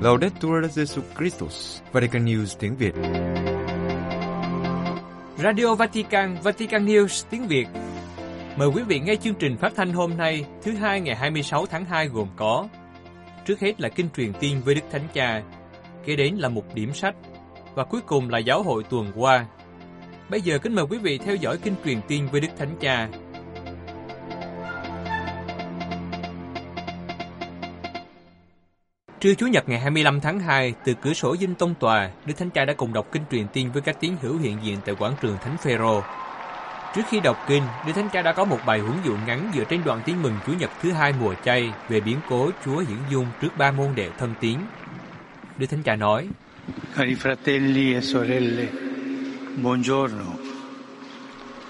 Laudetur Jesus Christus, Vatican News tiếng Việt. Radio Vatican, Vatican News tiếng Việt. Mời quý vị nghe chương trình phát thanh hôm nay, thứ Hai ngày 26 tháng 2 gồm có: trước hết là kinh truyền tin với Đức Thánh Cha, kế đến là một điểm sách và cuối cùng là giáo hội tuần qua. Bây giờ kính mời quý vị theo dõi kinh truyền tin với Đức Thánh Cha. Trưa Chủ nhật ngày 25 tháng 2, từ cửa sổ dinh tông tòa, Đức Thánh Cha đã cùng đọc kinh truyền tin với các tín hữu hiện diện tại quảng trường Thánh Phaolô. Trước khi đọc kinh, Đức Thánh Cha đã có một bài huấn dụ ngắn dựa trên đoạn tin mừng Chủ nhật thứ Hai mùa chay về biến cố Chúa hiển dung trước ba môn đệ thân tín. Đức Thánh Cha nói: Cari fratelli e sorelle, buongiorno.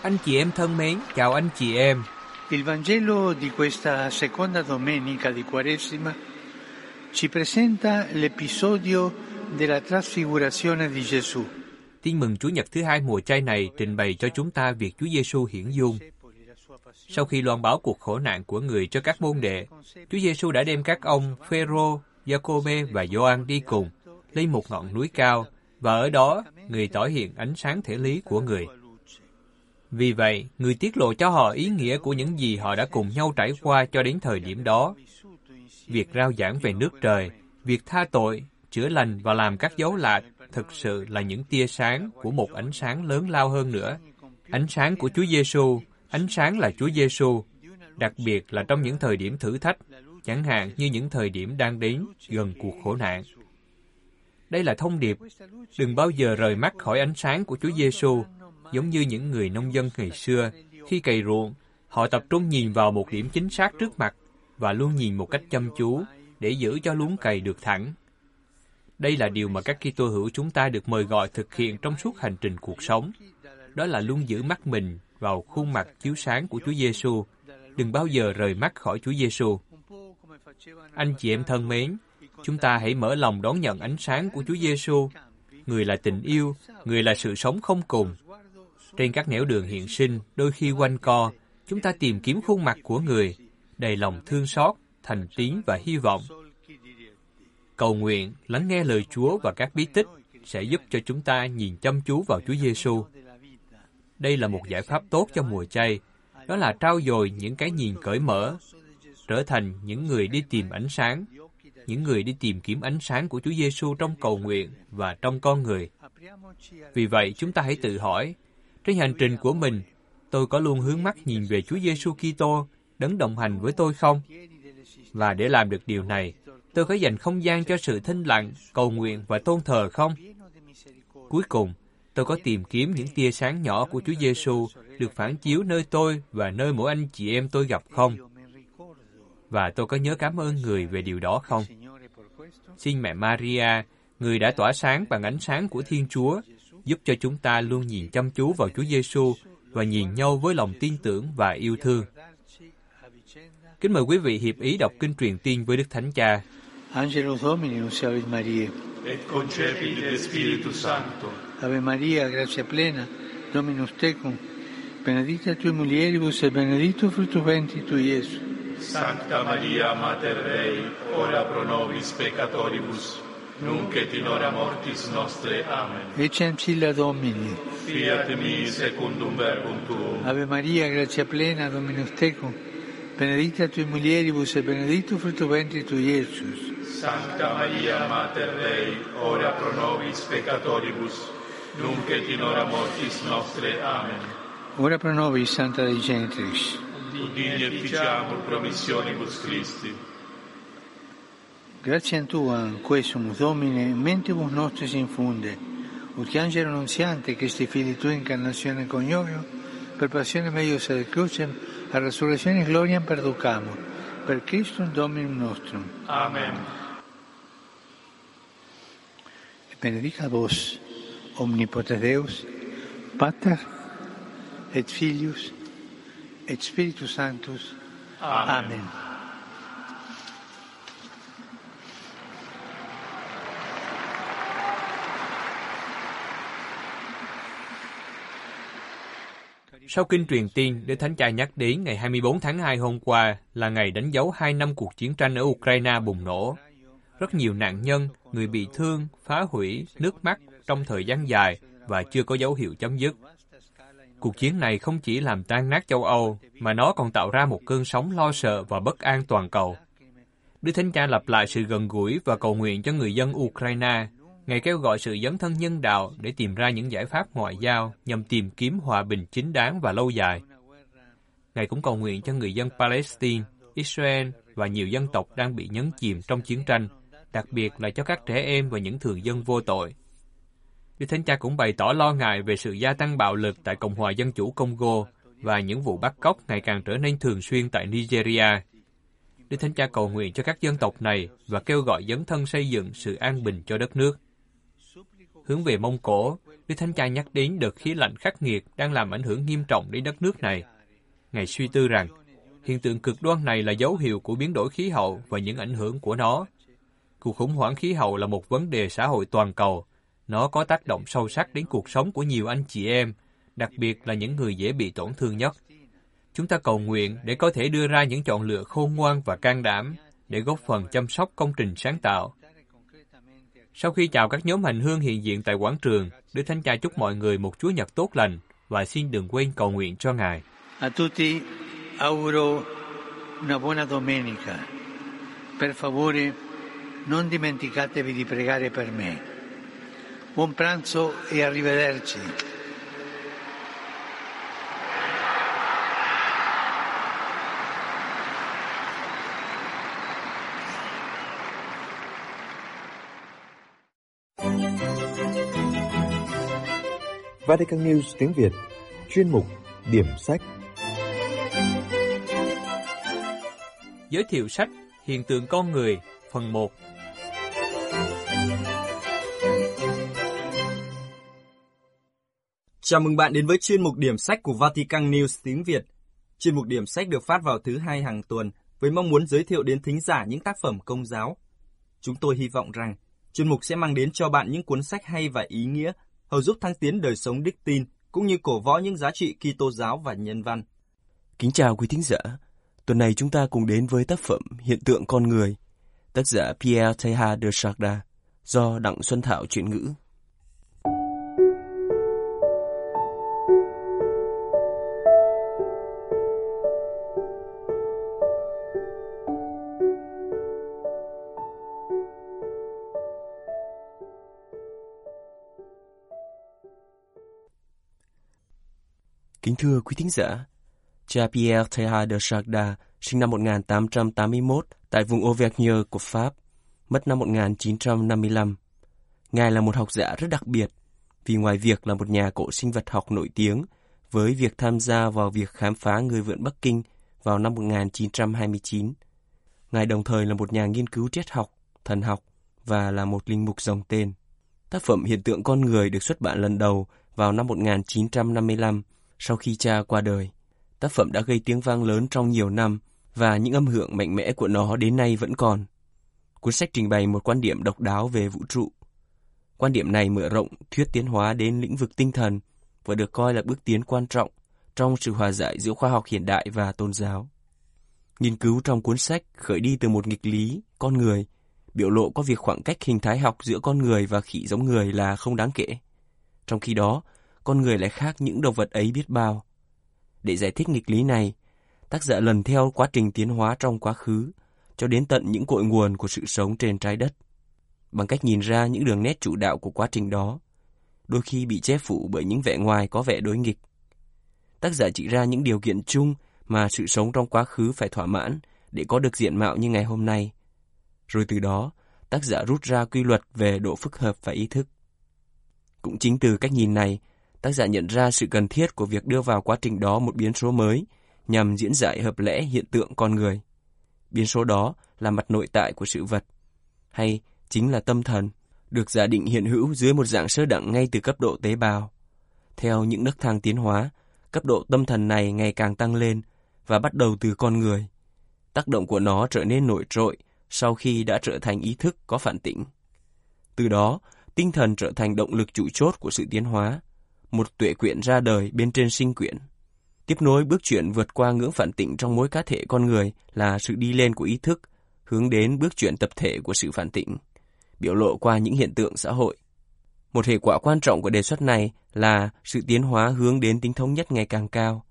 Anh chị em thân mến, chào anh chị em. Il Vangelo di questa seconda domenica di Quaresima ci presenta l'episodio della trasfigurazione di Gesù. Tin mừng Chủ nhật thứ Hai mùa chay này trình bày cho chúng ta việc Chúa Giêsu hiển dung. Sau khi loan báo cuộc khổ nạn của Người cho các môn đệ, Chúa Giêsu đã đem các ông Phêrô, Giacôbê và Gioan đi cùng lên một ngọn núi cao, và ở đó Người tỏ hiện ánh sáng thể lý của Người. Vì vậy, Người tiết lộ cho họ ý nghĩa của những gì họ đã cùng nhau trải qua cho đến thời điểm đó. Việc rao giảng về nước trời, việc tha tội, chữa lành và làm các dấu lạ thực sự là những tia sáng của một ánh sáng lớn lao hơn nữa. Ánh sáng của Chúa Giêsu, ánh sáng là Chúa Giêsu, đặc biệt là trong những thời điểm thử thách, chẳng hạn như những thời điểm đang đến gần cuộc khổ nạn. Đây là thông điệp, đừng bao giờ rời mắt khỏi ánh sáng của Chúa Giêsu, giống như những người nông dân ngày xưa, khi cày ruộng, họ tập trung nhìn vào một điểm chính xác trước mặt và luôn nhìn một cách chăm chú để giữ cho luống cày được thẳng. Đây là điều mà các Kitô hữu chúng ta được mời gọi thực hiện trong suốt hành trình cuộc sống. Đó là luôn giữ mắt mình vào khuôn mặt chiếu sáng của Chúa Giêsu, đừng bao giờ rời mắt khỏi Chúa Giêsu. Anh chị em thân mến, chúng ta hãy mở lòng đón nhận ánh sáng của Chúa Giêsu. Người là tình yêu, Người là sự sống không cùng. Trên các nẻo đường hiện sinh, đôi khi quanh co, chúng ta tìm kiếm khuôn mặt của Người, đầy lòng thương xót, thành tín và hy vọng. Cầu nguyện, lắng nghe lời Chúa và các bí tích sẽ giúp cho chúng ta nhìn chăm chú vào Chúa Giêsu. Đây là một giải pháp tốt cho mùa chay, đó là trau dồi những cái nhìn cởi mở, trở thành những người đi tìm ánh sáng, những người đi tìm kiếm ánh sáng của Chúa Giêsu trong cầu nguyện và trong con người. Vì vậy, chúng ta hãy tự hỏi, trên hành trình của mình, tôi có luôn hướng mắt nhìn về Chúa Giêsu Kitô, đấng đồng hành với tôi không? Và để làm được điều này, tôi có dành không gian cho sự thinh lặng, cầu nguyện và tôn thờ không? Cuối cùng, tôi có tìm kiếm những tia sáng nhỏ của Chúa Giêsu được phản chiếu nơi tôi và nơi mỗi anh chị em tôi gặp không? Và tôi có nhớ cảm ơn Người về điều đó không? Xin Mẹ Maria, Người đã tỏa sáng bằng ánh sáng của Thiên Chúa, giúp cho chúng ta luôn nhìn chăm chú vào Chúa Giêsu và nhìn nhau với lòng tin tưởng và yêu thương. Kính mời quý vị hiệp ý đọc kinh truyền tin với Đức Thánh Cha. Angelus Domini, nuntiavit Mariae, et concepit de Spiritus Sancto. Ave Maria, gratia plena, Dominus tecum, benedicta tu mulieribus et benedictus fructus ventris tui, Iesus. Sancta Maria, Mater Dei, ora pro nobis peccatoribus, nunc et in hora mortis nostre. Amen. Ecce ancilla Domini. Fiat mi secundum verbum tuum. Ave Maria, gratia plena, Dominus tecum, benedicta tui mulieribus et benedictus fructus ventris tui, Iesus. Sancta Maria, Mater Dei, ora pro nobis peccatoribus, nunc et in hora mortis nostre. Amen. Ora pro nobis, Santa Dei Genitrix. Udini et ficiamur promissionibus Christi. Grazie a Tua, quesum Domine, mentibus nostris infunde, ut angelo nunziante, Christi fili Tua incarnazione conioio, per passione meiusa del crucem, a resurrezione e gloria perducamo, per Cristo Dominum nostrum. Amen. Benedica vos, omnipotens Deus, Pater, et Filius, et Spiritus Sanctus. Amen. Amen. Sau kinh truyền tin, Đức Thánh Cha nhắc đến ngày 24 tháng 2 hôm qua là ngày đánh dấu 2 năm cuộc chiến tranh ở Ukraine bùng nổ. rất nhiều nạn nhân, người bị thương, phá hủy, nước mắt trong thời gian dài và chưa có dấu hiệu chấm dứt. Cuộc chiến này không chỉ làm tan nát châu Âu, mà nó còn tạo ra một cơn sóng lo sợ và bất an toàn cầu. Đức Thánh Cha lặp lại sự gần gũi và cầu nguyện cho người dân Ukraine, Ngài kêu gọi sự dấn thân nhân đạo để tìm ra những giải pháp ngoại giao nhằm tìm kiếm hòa bình chính đáng và lâu dài. Ngài cũng cầu nguyện cho người dân Palestine, Israel và nhiều dân tộc đang bị nhấn chìm trong chiến tranh, đặc biệt là cho các trẻ em và những thường dân vô tội. Đức Thánh Cha cũng bày tỏ lo ngại về sự gia tăng bạo lực tại Cộng hòa Dân chủ Congo và những vụ bắt cóc ngày càng trở nên thường xuyên tại Nigeria. Đức Thánh Cha cầu nguyện cho các dân tộc này và kêu gọi dấn thân xây dựng sự an bình cho đất nước. Hướng về Mông Cổ, Đức Thánh Cha nhắc đến đợt khí lạnh khắc nghiệt đang làm ảnh hưởng nghiêm trọng đến đất nước này. Ngài suy tư rằng, hiện tượng cực đoan này là dấu hiệu của biến đổi khí hậu và những ảnh hưởng của nó. Cuộc khủng hoảng khí hậu là một vấn đề xã hội toàn cầu. Nó có tác động sâu sắc đến cuộc sống của nhiều anh chị em, đặc biệt là những người dễ bị tổn thương nhất. Chúng ta cầu nguyện để có thể đưa ra những chọn lựa khôn ngoan và can đảm để góp phần chăm sóc công trình sáng tạo. Sau khi chào các nhóm hành hương hiện diện tại quảng trường, Đức Thánh Cha chúc mọi người một Chúa Nhật tốt lành và xin đừng quên cầu nguyện cho Ngài. A tutti auguro una buona domenica. Per favore, non dimenticatevi di pregare per me. Buon pranzo e arrivederci. Vatican News tiếng Việt, chuyên mục Điểm sách. Giới thiệu sách Hiện tượng con người, phần 1. Chào mừng bạn đến với chuyên mục Điểm sách của Vatican News tiếng Việt. Chuyên mục Điểm sách được phát vào thứ Hai hàng tuần với mong muốn giới thiệu đến thính giả những tác phẩm công giáo. Chúng tôi hy vọng rằng chuyên mục sẽ mang đến cho bạn những cuốn sách hay và ý nghĩa, hầu giúp thăng tiến đời sống đức tin, cũng như cổ võ những giá trị Kitô giáo và nhân văn. Kính chào quý thính giả. Tuần này chúng ta cùng đến với tác phẩm Hiện tượng con người, tác giả Pierre Teilhard de Chardin, do Đặng Xuân Thảo chuyển ngữ. Kính thưa quý thính giả, cha Pierre Teilhard de Chardin sinh năm 1881 tại vùng Auvergne của Pháp, mất năm 1955. Ngài là một học giả rất đặc biệt, vì ngoài việc là một nhà cổ sinh vật học nổi tiếng, với việc tham gia vào việc khám phá người vượn Bắc Kinh vào năm 1929, Ngài đồng thời là một nhà nghiên cứu triết học, thần học và là một linh mục dòng tên. Tác phẩm Hiện tượng con người được xuất bản lần đầu vào năm 1955, sau khi cha qua đời. Tác phẩm đã gây tiếng vang lớn trong nhiều năm và những âm hưởng mạnh mẽ của nó đến nay vẫn còn. Cuốn sách trình bày một quan điểm độc đáo về vũ trụ. Quan điểm này mở rộng thuyết tiến hóa đến lĩnh vực tinh thần và được coi là bước tiến quan trọng trong sự hòa giải giữa khoa học hiện đại và tôn giáo. Nghiên cứu trong cuốn sách khởi đi từ một nghịch lý, con người, biểu lộ có việc khoảng cách hình thái học giữa con người và khỉ giống người là không đáng kể. Trong khi đó, con người lại khác những động vật ấy biết bao. Để giải thích nghịch lý này, tác giả lần theo quá trình tiến hóa trong quá khứ, cho đến tận những cội nguồn của sự sống trên trái đất, bằng cách nhìn ra những đường nét chủ đạo của quá trình đó, đôi khi bị che phủ bởi những vẻ ngoài có vẻ đối nghịch. Tác giả chỉ ra những điều kiện chung mà sự sống trong quá khứ phải thỏa mãn để có được diện mạo như ngày hôm nay. Rồi từ đó, tác giả rút ra quy luật về độ phức hợp và ý thức. Cũng chính từ cách nhìn này, tác giả nhận ra sự cần thiết của việc đưa vào quá trình đó một biến số mới nhằm diễn giải hợp lẽ hiện tượng con người. Biến số đó là mặt nội tại của sự vật, hay chính là tâm thần, được giả định hiện hữu dưới một dạng sơ đẳng ngay từ cấp độ tế bào. Theo những nấc thang tiến hóa, cấp độ tâm thần này ngày càng tăng lên và bắt đầu từ con người. Tác động của nó trở nên nổi trội sau khi đã trở thành ý thức có phản tỉnh. Từ đó, tinh thần trở thành động lực chủ chốt của sự tiến hóa. Một tuệ quyển ra đời bên trên sinh quyển. Tiếp nối bước chuyển vượt qua ngưỡng phản tỉnh trong mỗi cá thể con người là sự đi lên của ý thức, hướng đến bước chuyển tập thể của sự phản tỉnh, biểu lộ qua những hiện tượng xã hội. Một hệ quả quan trọng của đề xuất này là sự tiến hóa hướng đến tính thống nhất ngày càng cao.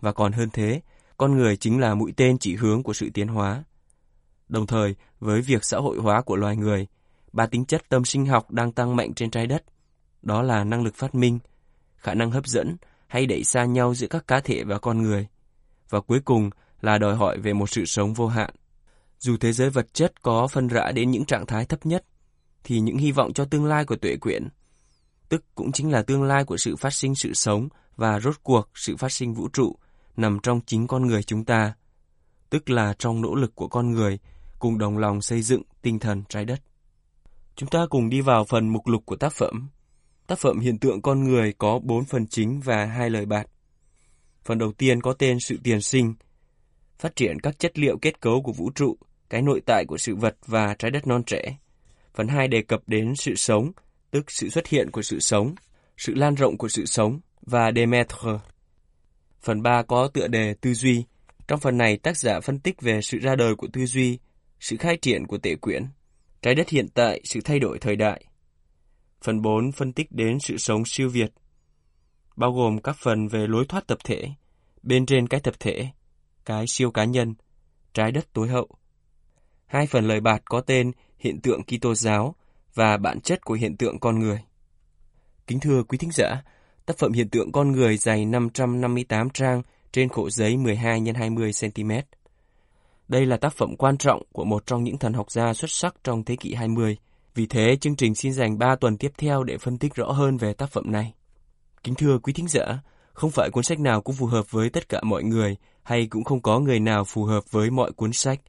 Và còn hơn thế, con người chính là mũi tên chỉ hướng của sự tiến hóa. Đồng thời, với việc xã hội hóa của loài người, ba tính chất tâm sinh học đang tăng mạnh trên trái đất. Đó là năng lực phát minh, khả năng hấp dẫn hay đẩy xa nhau giữa các cá thể và con người. Và cuối cùng là đòi hỏi về một sự sống vô hạn. Dù thế giới vật chất có phân rã đến những trạng thái thấp nhất, thì những hy vọng cho tương lai của tuệ quyển, tức cũng chính là tương lai của sự phát sinh sự sống và rốt cuộc sự phát sinh vũ trụ, nằm trong chính con người chúng ta, tức là trong nỗ lực của con người cùng đồng lòng xây dựng tinh thần trái đất. Chúng ta cùng đi vào phần mục lục của tác phẩm. Tác phẩm Hiện tượng con người có 4 phần chính và 2 lời bạt. Phần đầu tiên có tên Sự tiền sinh, phát triển các chất liệu kết cấu của vũ trụ, cái nội tại của sự vật và trái đất non trẻ. Phần 2 đề cập đến sự sống, tức sự xuất hiện của sự sống, sự lan rộng của sự sống và Demetre. Phần 3 có tựa đề Tư duy. Trong phần này tác giả phân tích về sự ra đời của tư duy, sự khai triển của tể quyển, trái đất hiện tại, sự thay đổi thời đại. Phần 4 phân tích đến sự sống siêu việt, bao gồm các phần về lối thoát tập thể, bên trên cái tập thể, cái siêu cá nhân, trái đất tối hậu. 2 phần lời bạt có tên Hiện tượng Kitô giáo và bản chất của hiện tượng con người. Kính thưa quý thính giả, tác phẩm Hiện tượng con người dày 558 trang trên khổ giấy 12x20cm. Đây là tác phẩm quan trọng của một trong những thần học gia xuất sắc trong thế kỷ 20. Vì thế, chương trình xin dành 3 tuần tiếp theo để phân tích rõ hơn về tác phẩm này. Kính thưa quý thính giả, không phải cuốn sách nào cũng phù hợp với tất cả mọi người, hay cũng không có người nào phù hợp với mọi cuốn sách.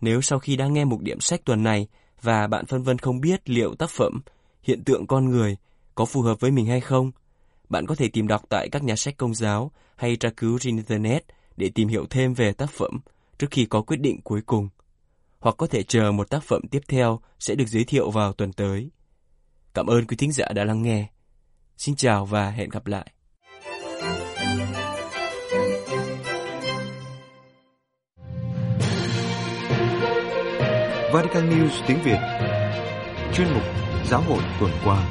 Nếu sau khi đã nghe mục điểm sách tuần này và bạn phân vân không biết liệu tác phẩm Hiện tượng con người có phù hợp với mình hay không, bạn có thể tìm đọc tại các nhà sách công giáo hay tra cứu trên Internet để tìm hiểu thêm về tác phẩm trước khi có quyết định cuối cùng. Hoặc có thể chờ một tác phẩm tiếp theo sẽ được giới thiệu vào tuần tới. Cảm ơn quý thính giả đã lắng nghe. Xin chào và hẹn gặp lại. Vatican News tiếng Việt. Chuyên mục Giáo hội tuần qua.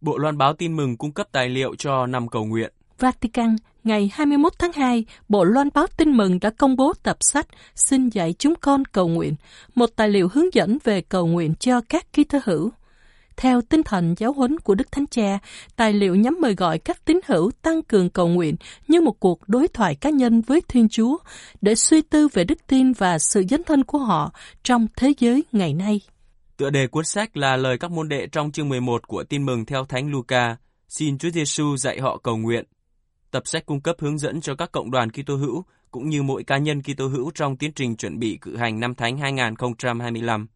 Bộ loan báo tin mừng cung cấp tài liệu cho năm cầu nguyện. Vatican, ngày 21 tháng 2, Bộ loan báo tin mừng đã công bố tập sách Xin dạy chúng con cầu nguyện, một tài liệu hướng dẫn về cầu nguyện cho các Kitô hữu. Theo tinh thần giáo huấn của Đức Thánh Cha, tài liệu nhắm mời gọi các tín hữu tăng cường cầu nguyện như một cuộc đối thoại cá nhân với Thiên Chúa để suy tư về đức tin và sự dấn thân của họ trong thế giới ngày nay. Tựa đề cuốn sách là lời các môn đệ trong chương 11 của Tin mừng theo Thánh Luca, xin Chúa Giêsu dạy họ cầu nguyện. Tập sách cung cấp hướng dẫn cho các cộng đoàn Kitô hữu cũng như mỗi cá nhân Kitô hữu trong tiến trình chuẩn bị cử hành năm Thánh 2025.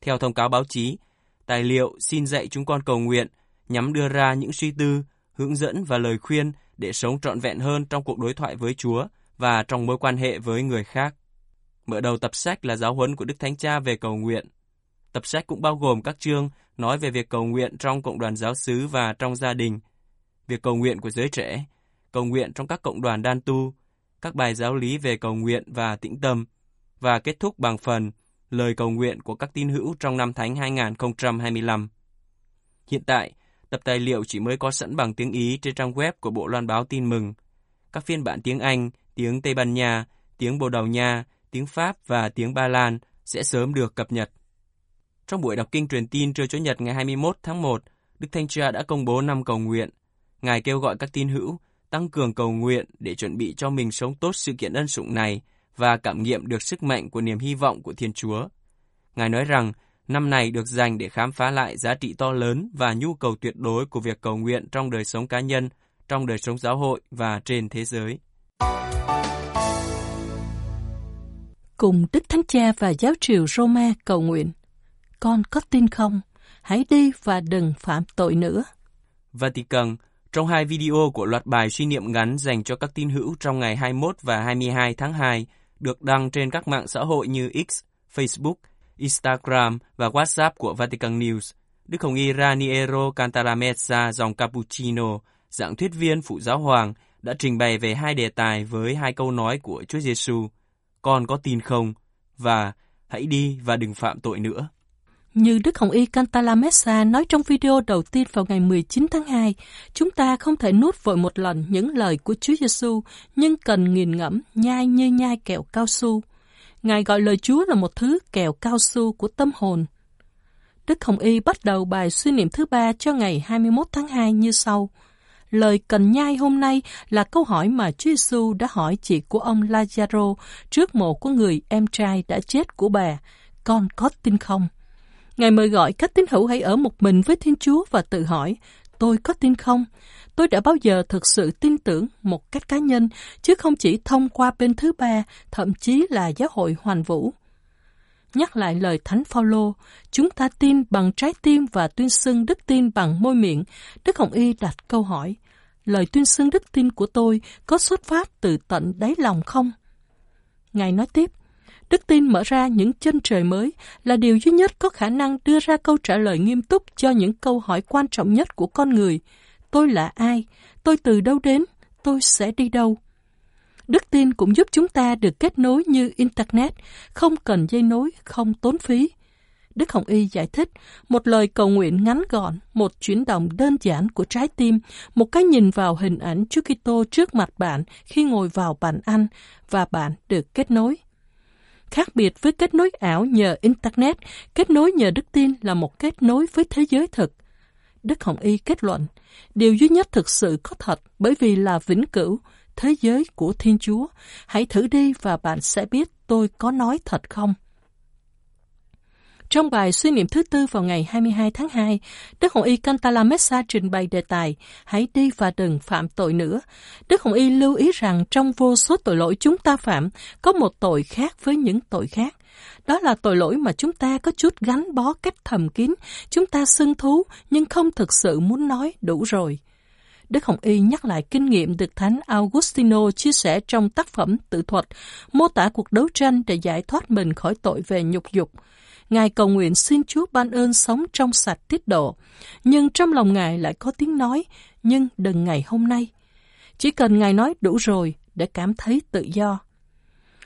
Theo thông cáo báo chí, tài liệu xin dạy chúng con cầu nguyện nhằm đưa ra những suy tư, hướng dẫn và lời khuyên để sống trọn vẹn hơn trong cuộc đối thoại với Chúa và trong mối quan hệ với người khác. Mở đầu tập sách là giáo huấn của Đức Thánh Cha về cầu nguyện. Tập sách cũng bao gồm các chương nói về việc cầu nguyện trong cộng đoàn giáo xứ và trong gia đình, việc cầu nguyện của giới trẻ, cầu nguyện trong các cộng đoàn đan tu, các bài giáo lý về cầu nguyện và tĩnh tâm, và kết thúc bằng phần lời cầu nguyện của các tín hữu trong năm Thánh 2025. Hiện tại, tập tài liệu chỉ mới có sẵn bằng tiếng Ý trên trang web của Bộ Loan báo Tin mừng. Các phiên bản tiếng Anh, tiếng Tây Ban Nha, tiếng Bồ Đào Nha, tiếng Pháp và tiếng Ba Lan sẽ sớm được cập nhật. Trong buổi đọc kinh truyền tin trưa Chủ nhật ngày 21 tháng 1, Đức Thánh Cha đã công bố 5 cầu nguyện. Ngài kêu gọi các tín hữu tăng cường cầu nguyện để chuẩn bị cho mình sống tốt sự kiện ân sủng này và cảm nghiệm được sức mạnh của niềm hy vọng của Thiên Chúa. Ngài nói rằng năm này được dành để khám phá lại giá trị to lớn và nhu cầu tuyệt đối của việc cầu nguyện trong đời sống cá nhân, trong đời sống giáo hội và trên thế giới. Cùng Đức Thánh Cha và giáo triều Roma cầu nguyện. Con có tin không? Hãy đi và đừng phạm tội nữa. Vatican, trong 2 video của loạt bài suy niệm ngắn dành cho các tín hữu trong ngày 21 và 22 tháng 2 được đăng trên các mạng xã hội như X, Facebook, Instagram và WhatsApp của Vatican News, Đức Hồng Y Raniero Cantalamessa dòng Capuchino, giảng thuyết viên Phụ Giáo Hoàng, đã trình bày về hai đề tài với hai câu nói của Chúa Giêsu: "Con có tin không?" và "Hãy đi và đừng phạm tội nữa." Như Đức Hồng Y Cantalamessa nói trong video đầu tiên vào ngày 19 tháng 2, chúng ta không thể nuốt vội một lần những lời của Chúa Giêsu, nhưng cần nghiền ngẫm nhai như nhai kẹo cao su. Ngài gọi lời Chúa là một thứ kẹo cao su của tâm hồn. Đức Hồng Y bắt đầu bài suy niệm thứ ba cho ngày 21 tháng 2 như sau. Lời cần nhai hôm nay là câu hỏi mà Chúa Giêsu đã hỏi chị của ông Lazaro trước mộ của người em trai đã chết của bà. Con có tin không? Ngài mời gọi các tín hữu hãy ở một mình với Thiên Chúa và tự hỏi, tôi có tin không? Tôi đã bao giờ thực sự tin tưởng một cách cá nhân, chứ không chỉ thông qua bên thứ ba, thậm chí là giáo hội hoàn vũ. Nhắc lại lời Thánh Phaolô, chúng ta tin bằng trái tim và tuyên xưng đức tin bằng môi miệng. Đức Hồng Y đặt câu hỏi, lời tuyên xưng đức tin của tôi có xuất phát từ tận đáy lòng không? Ngài nói tiếp, đức tin mở ra những chân trời mới là điều duy nhất có khả năng đưa ra câu trả lời nghiêm túc cho những câu hỏi quan trọng nhất của con người. Tôi là ai? Tôi từ đâu đến? Tôi sẽ đi đâu? Đức tin cũng giúp chúng ta được kết nối như Internet, không cần dây nối, không tốn phí. Đức Hồng Y giải thích, một lời cầu nguyện ngắn gọn, một chuyển động đơn giản của trái tim, một cái nhìn vào hình ảnh Chúa Kitô trước mặt bạn khi ngồi vào bàn ăn và bạn được kết nối. Khác biệt với kết nối ảo nhờ Internet, kết nối nhờ đức tin là một kết nối với thế giới thực. Đức Hồng Y kết luận, điều duy nhất thực sự có thật bởi vì là vĩnh cửu, thế giới của Thiên Chúa. Hãy thử đi và bạn sẽ biết tôi có nói thật không. Trong bài suy niệm thứ tư vào ngày 22 tháng 2, Đức Hồng Y Cantalamessa trình bày đề tài Hãy đi và đừng phạm tội nữa. Đức Hồng Y lưu ý rằng trong vô số tội lỗi chúng ta phạm, có một tội khác với những tội khác. Đó là tội lỗi mà chúng ta có chút gắn bó cách thầm kín, chúng ta xưng thú nhưng không thực sự muốn nói đủ rồi. Đức Hồng Y nhắc lại kinh nghiệm được Thánh Augustino chia sẻ trong tác phẩm Tự thuật, mô tả cuộc đấu tranh để giải thoát mình khỏi tội về nhục dục. Ngài cầu nguyện xin Chúa ban ơn sống trong sạch tiết độ, nhưng trong lòng Ngài lại có tiếng nói, nhưng đừng ngày hôm nay. Chỉ cần Ngài nói đủ rồi để cảm thấy tự do.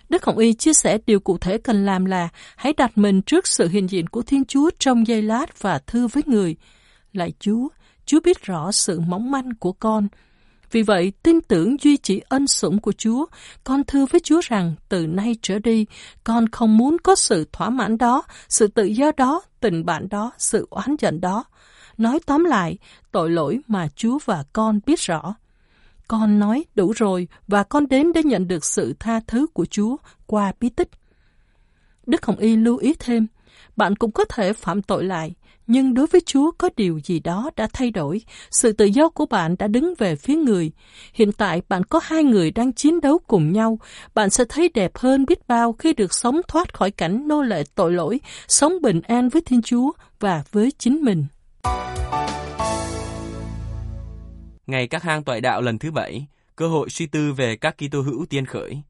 Đức Hồng Y chia sẻ điều cụ thể cần làm là hãy đặt mình trước sự hiện diện của Thiên Chúa trong giây lát và thưa với Người. Lạy Chúa, Chúa biết rõ sự mỏng manh của con. Vì vậy, tin tưởng duy trì ân sủng của Chúa, con thưa với Chúa rằng từ nay trở đi, con không muốn có sự thỏa mãn đó, sự tự do đó, tình bạn đó, sự oán giận đó. Nói tóm lại, tội lỗi mà Chúa và con biết rõ. Con nói đủ rồi và con đến để nhận được sự tha thứ của Chúa qua bí tích. Đức Hồng Y lưu ý thêm, bạn cũng có thể phạm tội lại, nhưng đối với Chúa có điều gì đó đã thay đổi, sự tự do của bạn đã đứng về phía Người. Hiện tại bạn có hai người đang chiến đấu cùng nhau, bạn sẽ thấy đẹp hơn biết bao khi được sống thoát khỏi cảnh nô lệ tội lỗi, sống bình an với Thiên Chúa và với chính mình. Ngày các hang tọa đạo lần thứ 7, cơ hội suy tư về các Kitô hữu tiên khởi.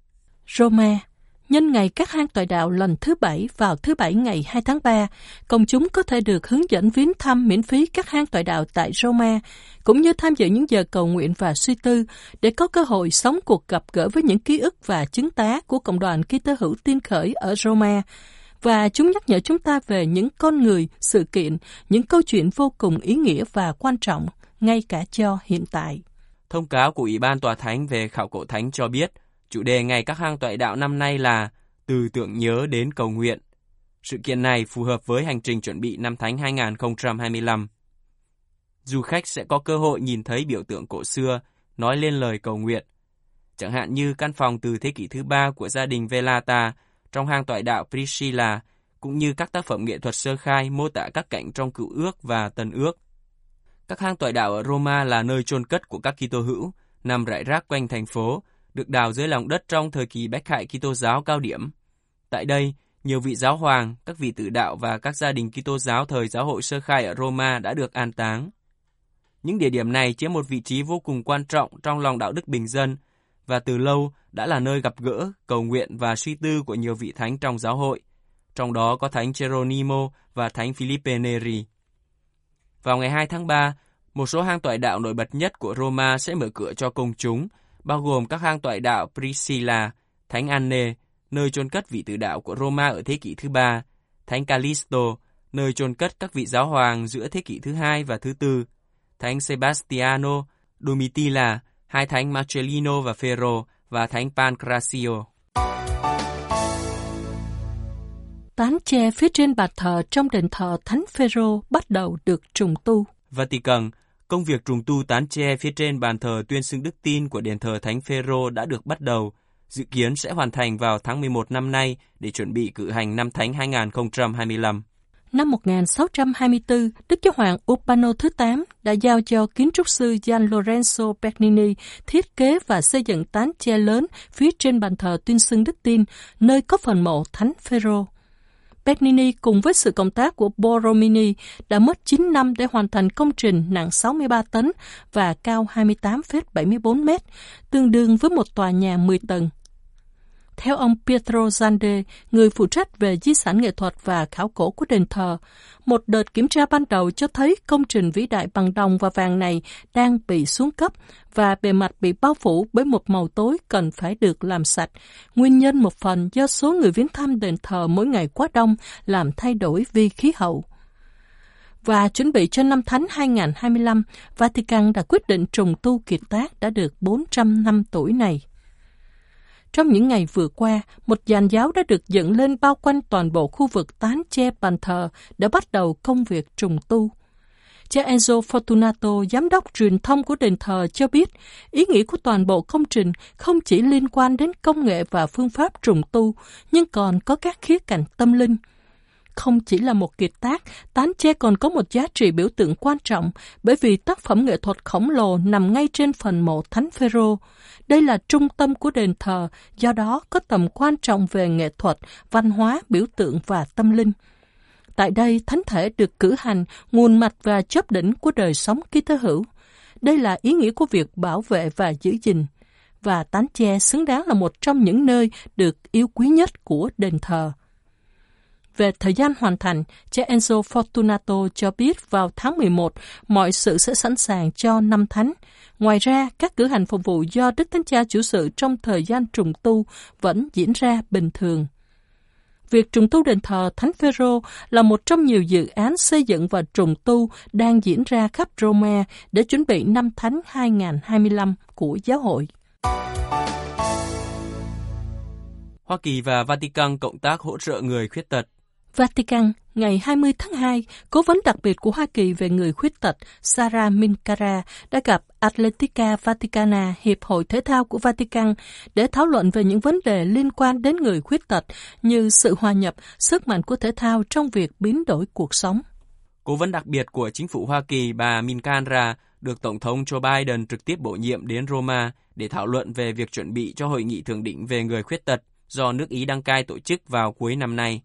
Roma. Nhân ngày các hang tọa đạo lần thứ 7 vào thứ Bảy ngày 2 tháng 3, công chúng có thể được hướng dẫn viếng thăm miễn phí các hang tọa đạo tại Roma, cũng như tham dự những giờ cầu nguyện và suy tư để có cơ hội sống cuộc gặp gỡ với những ký ức và chứng tá của cộng đoàn Kitô hữu tiên khởi ở Roma. Và chúng nhắc nhở chúng ta về những con người, sự kiện, những câu chuyện vô cùng ý nghĩa và quan trọng, ngay cả cho hiện tại. Thông cáo của Ủy ban Tòa Thánh về Khảo Cổ Thánh cho biết, chủ đề Ngày các hang tọa đạo năm nay là Từ tượng nhớ đến cầu nguyện. Sự kiện này phù hợp với hành trình chuẩn bị năm Thánh 2025. Du khách sẽ có cơ hội nhìn thấy biểu tượng cổ xưa nói lên lời cầu nguyện. Chẳng hạn như căn phòng từ thế kỷ thứ 3 của gia đình Velata trong hang tọa đạo Priscilla, cũng như các tác phẩm nghệ thuật sơ khai mô tả các cảnh trong Cựu Ước và Tân Ước. Các hang tọa đạo ở Roma là nơi chôn cất của các Kitô hữu, nằm rải rác quanh thành phố, được đào dưới lòng đất trong thời kỳ Bách Hại Kitô giáo cao điểm. Tại đây, nhiều vị giáo hoàng, các vị tử đạo và các gia đình Kitô giáo thời giáo hội sơ khai ở Roma đã được an táng. Những địa điểm này chiếm một vị trí vô cùng quan trọng trong lòng đạo đức bình dân và từ lâu đã là nơi gặp gỡ, cầu nguyện và suy tư của nhiều vị thánh trong giáo hội, trong đó có Thánh Geronimo và Thánh Philippe Neri. Vào ngày 2 tháng 3, một số hang tọa đạo nổi bật nhất của Roma sẽ mở cửa cho công chúng, bao gồm các hang toại đạo Priscilla, Thánh Anne, nơi chôn cất vị tử đạo của Roma ở thế kỷ thứ 3, Thánh Callisto, nơi chôn cất các vị giáo hoàng giữa thế kỷ thứ 2 và thứ 4, Thánh Sebastiano, Domitilla, hai Thánh Marcellino và Ferro và Thánh Pancrazio. Tán tre phía trên bàn thờ trong đền thờ Thánh Phêrô bắt đầu được trùng tu. Vatican, công việc trùng tu tán tre phía trên bàn thờ tuyên xưng đức tin của đền thờ Thánh Phêrô đã được bắt đầu, dự kiến sẽ hoàn thành vào tháng 11 năm nay để chuẩn bị cử hành năm Thánh 2025. Năm 1624, Đức Giáo hoàng Urbano thứ 8 đã giao cho kiến trúc sư Gian Lorenzo Bernini thiết kế và xây dựng tán tre lớn phía trên bàn thờ tuyên xưng đức tin, nơi có phần mộ Thánh Phêrô. Bernini cùng với sự cộng tác của Borromini đã mất 9 năm để hoàn thành công trình nặng 63 tấn và cao 28,74 mét, tương đương với một tòa nhà 10 tầng. Theo ông Pietro Zande, người phụ trách về di sản nghệ thuật và khảo cổ của đền thờ, một đợt kiểm tra ban đầu cho thấy công trình vĩ đại bằng đồng và vàng này đang bị xuống cấp và bề mặt bị bao phủ bởi một màu tối cần phải được làm sạch. Nguyên nhân một phần do số người viếng thăm đền thờ mỗi ngày quá đông làm thay đổi vi khí hậu. Và chuẩn bị cho năm Thánh 2025, Vatican đã quyết định trùng tu kiệt tác đã được 400 năm tuổi này. Trong những ngày vừa qua, một dàn giáo đã được dựng lên bao quanh toàn bộ khu vực tán tre bàn thờ để bắt đầu công việc trùng tu. Cha Enzo Fortunato, giám đốc truyền thông của đền thờ cho biết, ý nghĩa của toàn bộ công trình không chỉ liên quan đến công nghệ và phương pháp trùng tu, nhưng còn có các khía cạnh tâm linh. Không chỉ là một kiệt tác, tán tre còn có một giá trị biểu tượng quan trọng bởi vì tác phẩm nghệ thuật khổng lồ nằm ngay trên phần mộ Thánh Phêrô. Đây là trung tâm của đền thờ, do đó có tầm quan trọng về nghệ thuật, văn hóa, biểu tượng và tâm linh. Tại đây, thánh thể được cử hành, nguồn mạch và chóp đỉnh của đời sống Kitô hữu. Đây là ý nghĩa của việc bảo vệ và giữ gìn. Và tán tre xứng đáng là một trong những nơi được yêu quý nhất của đền thờ. Về thời gian hoàn thành, cha Enzo Fortunato cho biết vào tháng 11, mọi sự sẽ sẵn sàng cho năm Thánh. Ngoài ra, các cử hành phục vụ do Đức Thánh Cha chủ sự trong thời gian trùng tu vẫn diễn ra bình thường. Việc trùng tu đền thờ Thánh Phêrô là một trong nhiều dự án xây dựng và trùng tu đang diễn ra khắp Roma để chuẩn bị năm Thánh 2025 của Giáo hội. Hoa Kỳ và Vatican cộng tác hỗ trợ người khuyết tật. Vatican, ngày 20 tháng 2, cố vấn đặc biệt của Hoa Kỳ về người khuyết tật Sarah Minkara đã gặp Atletica Vaticana, Hiệp hội Thể thao của Vatican, để thảo luận về những vấn đề liên quan đến người khuyết tật như sự hòa nhập, sức mạnh của thể thao trong việc biến đổi cuộc sống. Cố vấn đặc biệt của chính phủ Hoa Kỳ bà Minkara được Tổng thống Joe Biden trực tiếp bổ nhiệm đến Roma để thảo luận về việc chuẩn bị cho hội nghị thượng đỉnh về người khuyết tật do nước Ý đăng cai tổ chức vào cuối năm nay.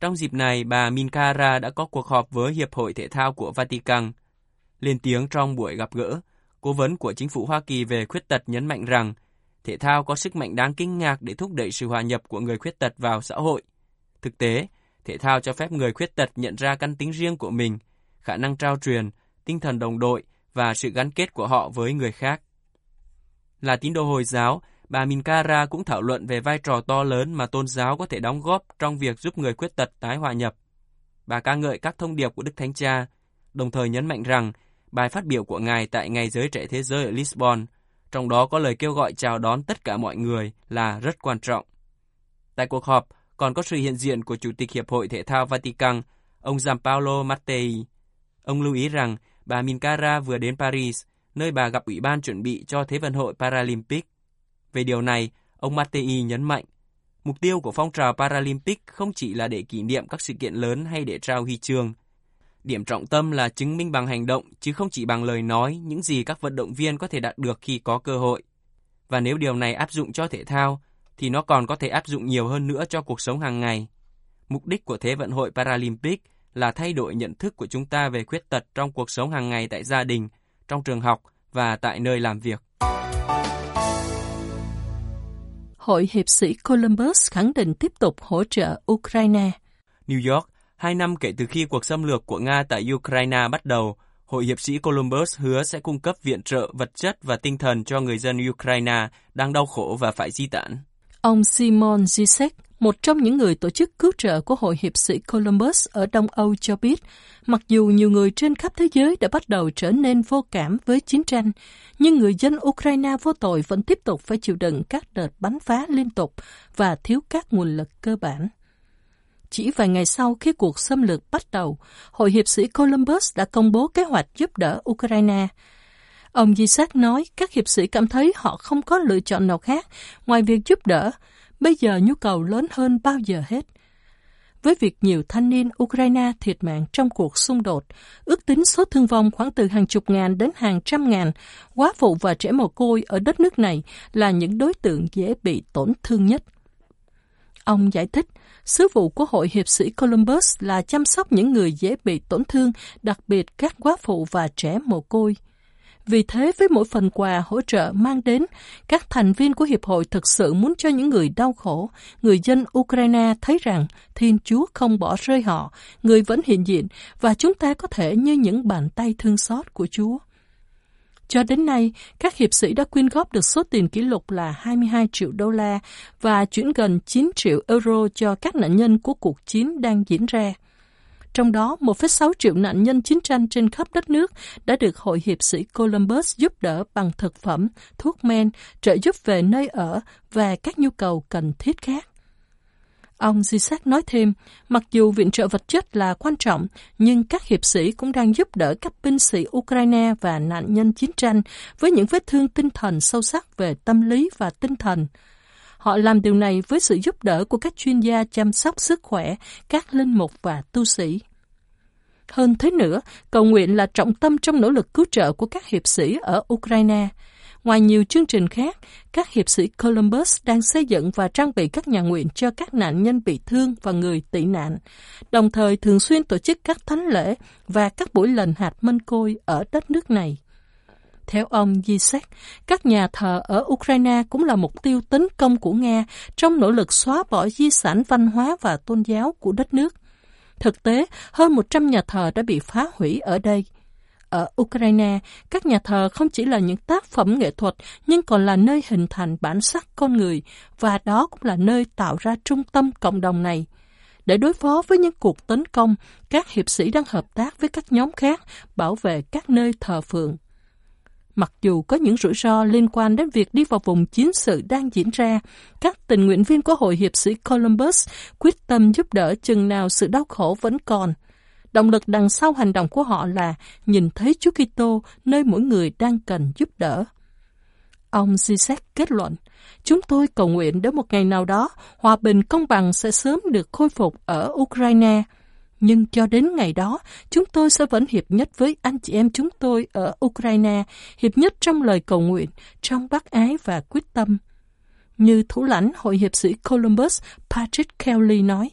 Trong dịp này, bà Minkara đã có cuộc họp với Hiệp hội Thể thao của Vatican. Lên tiếng trong buổi gặp gỡ, cố vấn của chính phủ Hoa Kỳ về khuyết tật nhấn mạnh rằng thể thao có sức mạnh đáng kinh ngạc để thúc đẩy sự hòa nhập của người khuyết tật vào xã hội. Thực tế, thể thao cho phép người khuyết tật nhận ra căn tính riêng của mình, khả năng trao truyền, tinh thần đồng đội và sự gắn kết của họ với người khác. Là tín đồ Hồi giáo, bà Minkara cũng thảo luận về vai trò to lớn mà tôn giáo có thể đóng góp trong việc giúp người khuyết tật tái hòa nhập. Bà ca ngợi các thông điệp của Đức Thánh Cha, đồng thời nhấn mạnh rằng bài phát biểu của Ngài tại Ngày Giới Trẻ Thế Giới ở Lisbon, trong đó có lời kêu gọi chào đón tất cả mọi người là rất quan trọng. Tại cuộc họp, còn có sự hiện diện của Chủ tịch Hiệp hội Thể thao Vatican, ông Giampaolo Mattei. Ông lưu ý rằng bà Minkara vừa đến Paris, nơi bà gặp Ủy ban chuẩn bị cho Thế vận hội Paralympic. Về điều này, ông Mattei nhấn mạnh, mục tiêu của phong trào Paralympic không chỉ là để kỷ niệm các sự kiện lớn hay để trao huy chương. Điểm trọng tâm là chứng minh bằng hành động, chứ không chỉ bằng lời nói những gì các vận động viên có thể đạt được khi có cơ hội. Và nếu điều này áp dụng cho thể thao, thì nó còn có thể áp dụng nhiều hơn nữa cho cuộc sống hàng ngày. Mục đích của Thế vận hội Paralympic là thay đổi nhận thức của chúng ta về khuyết tật trong cuộc sống hàng ngày tại gia đình, trong trường học và tại nơi làm việc. Hội Hiệp sĩ Columbus khẳng định tiếp tục hỗ trợ Ukraine. New York, 2 năm kể từ khi cuộc xâm lược của Nga tại Ukraine bắt đầu, Hội Hiệp sĩ Columbus hứa sẽ cung cấp viện trợ vật chất và tinh thần cho người dân Ukraine đang đau khổ và phải di tản. Ông Simon Zisek, một trong những người tổ chức cứu trợ của Hội Hiệp sĩ Columbus ở Đông Âu cho biết, mặc dù nhiều người trên khắp thế giới đã bắt đầu trở nên vô cảm với chiến tranh, nhưng người dân Ukraine vô tội vẫn tiếp tục phải chịu đựng các đợt bắn phá liên tục và thiếu các nguồn lực cơ bản. Chỉ vài ngày sau khi cuộc xâm lược bắt đầu, Hội Hiệp sĩ Columbus đã công bố kế hoạch giúp đỡ Ukraine. Ông Zisek nói các hiệp sĩ cảm thấy họ không có lựa chọn nào khác ngoài việc giúp đỡ. Bây giờ nhu cầu lớn hơn bao giờ hết. Với việc nhiều thanh niên Ukraine thiệt mạng trong cuộc xung đột, ước tính số thương vong khoảng từ hàng chục ngàn đến hàng trăm ngàn, quá phụ và trẻ mồ côi ở đất nước này là những đối tượng dễ bị tổn thương nhất. Ông giải thích, sứ vụ của Hội Hiệp sĩ Columbus là chăm sóc những người dễ bị tổn thương, đặc biệt các quá phụ và trẻ mồ côi. Vì thế, với mỗi phần quà hỗ trợ mang đến, các thành viên của Hiệp hội thực sự muốn cho những người đau khổ, người dân Ukraine thấy rằng Thiên Chúa không bỏ rơi họ, người vẫn hiện diện và chúng ta có thể như những bàn tay thương xót của Chúa. Cho đến nay, các hiệp sĩ đã quyên góp được số tiền kỷ lục là $22 triệu và chuyển gần 9 triệu euro cho các nạn nhân của cuộc chiến đang diễn ra. Trong đó, 1,6 triệu nạn nhân chiến tranh trên khắp đất nước đã được Hội Hiệp sĩ Columbus giúp đỡ bằng thực phẩm, thuốc men, trợ giúp về nơi ở và các nhu cầu cần thiết khác. Ông Zisek nói thêm, mặc dù viện trợ vật chất là quan trọng, nhưng các hiệp sĩ cũng đang giúp đỡ các binh sĩ Ukraine và nạn nhân chiến tranh với những vết thương tinh thần sâu sắc về tâm lý và tinh thần. Họ làm điều này với sự giúp đỡ của các chuyên gia chăm sóc sức khỏe, các linh mục và tu sĩ. Hơn thế nữa, cầu nguyện là trọng tâm trong nỗ lực cứu trợ của các hiệp sĩ ở Ukraine. Ngoài nhiều chương trình khác, các hiệp sĩ Columbus đang xây dựng và trang bị các nhà nguyện cho các nạn nhân bị thương và người tị nạn, đồng thời thường xuyên tổ chức các thánh lễ và các buổi lần hạt mân côi ở đất nước này. Theo ông Zisek, các nhà thờ ở Ukraine cũng là mục tiêu tấn công của Nga trong nỗ lực xóa bỏ di sản văn hóa và tôn giáo của đất nước. Thực tế, hơn 100 nhà thờ đã bị phá hủy ở đây. Ở Ukraine, các nhà thờ không chỉ là những tác phẩm nghệ thuật nhưng còn là nơi hình thành bản sắc con người và đó cũng là nơi tạo ra trung tâm cộng đồng này. Để đối phó với những cuộc tấn công, các hiệp sĩ đang hợp tác với các nhóm khác bảo vệ các nơi thờ phượng. Mặc dù có những rủi ro liên quan đến việc đi vào vùng chiến sự đang diễn ra, các tình nguyện viên của Hội Hiệp sĩ Columbus quyết tâm giúp đỡ chừng nào sự đau khổ vẫn còn. Động lực đằng sau hành động của họ là nhìn thấy Chúa Kitô nơi mỗi người đang cần giúp đỡ. Ông Zisek kết luận, chúng tôi cầu nguyện đến một ngày nào đó, hòa bình công bằng sẽ sớm được khôi phục ở Ukraine. Nhưng cho đến ngày đó, chúng tôi sẽ vẫn hiệp nhất với anh chị em chúng tôi ở Ukraine, hiệp nhất trong lời cầu nguyện, trong bác ái và quyết tâm. Như thủ lãnh Hội Hiệp sĩ Columbus Patrick Kelly nói,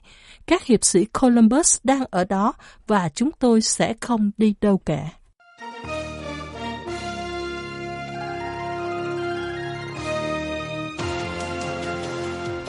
các hiệp sĩ Columbus đang ở đó và chúng tôi sẽ không đi đâu cả.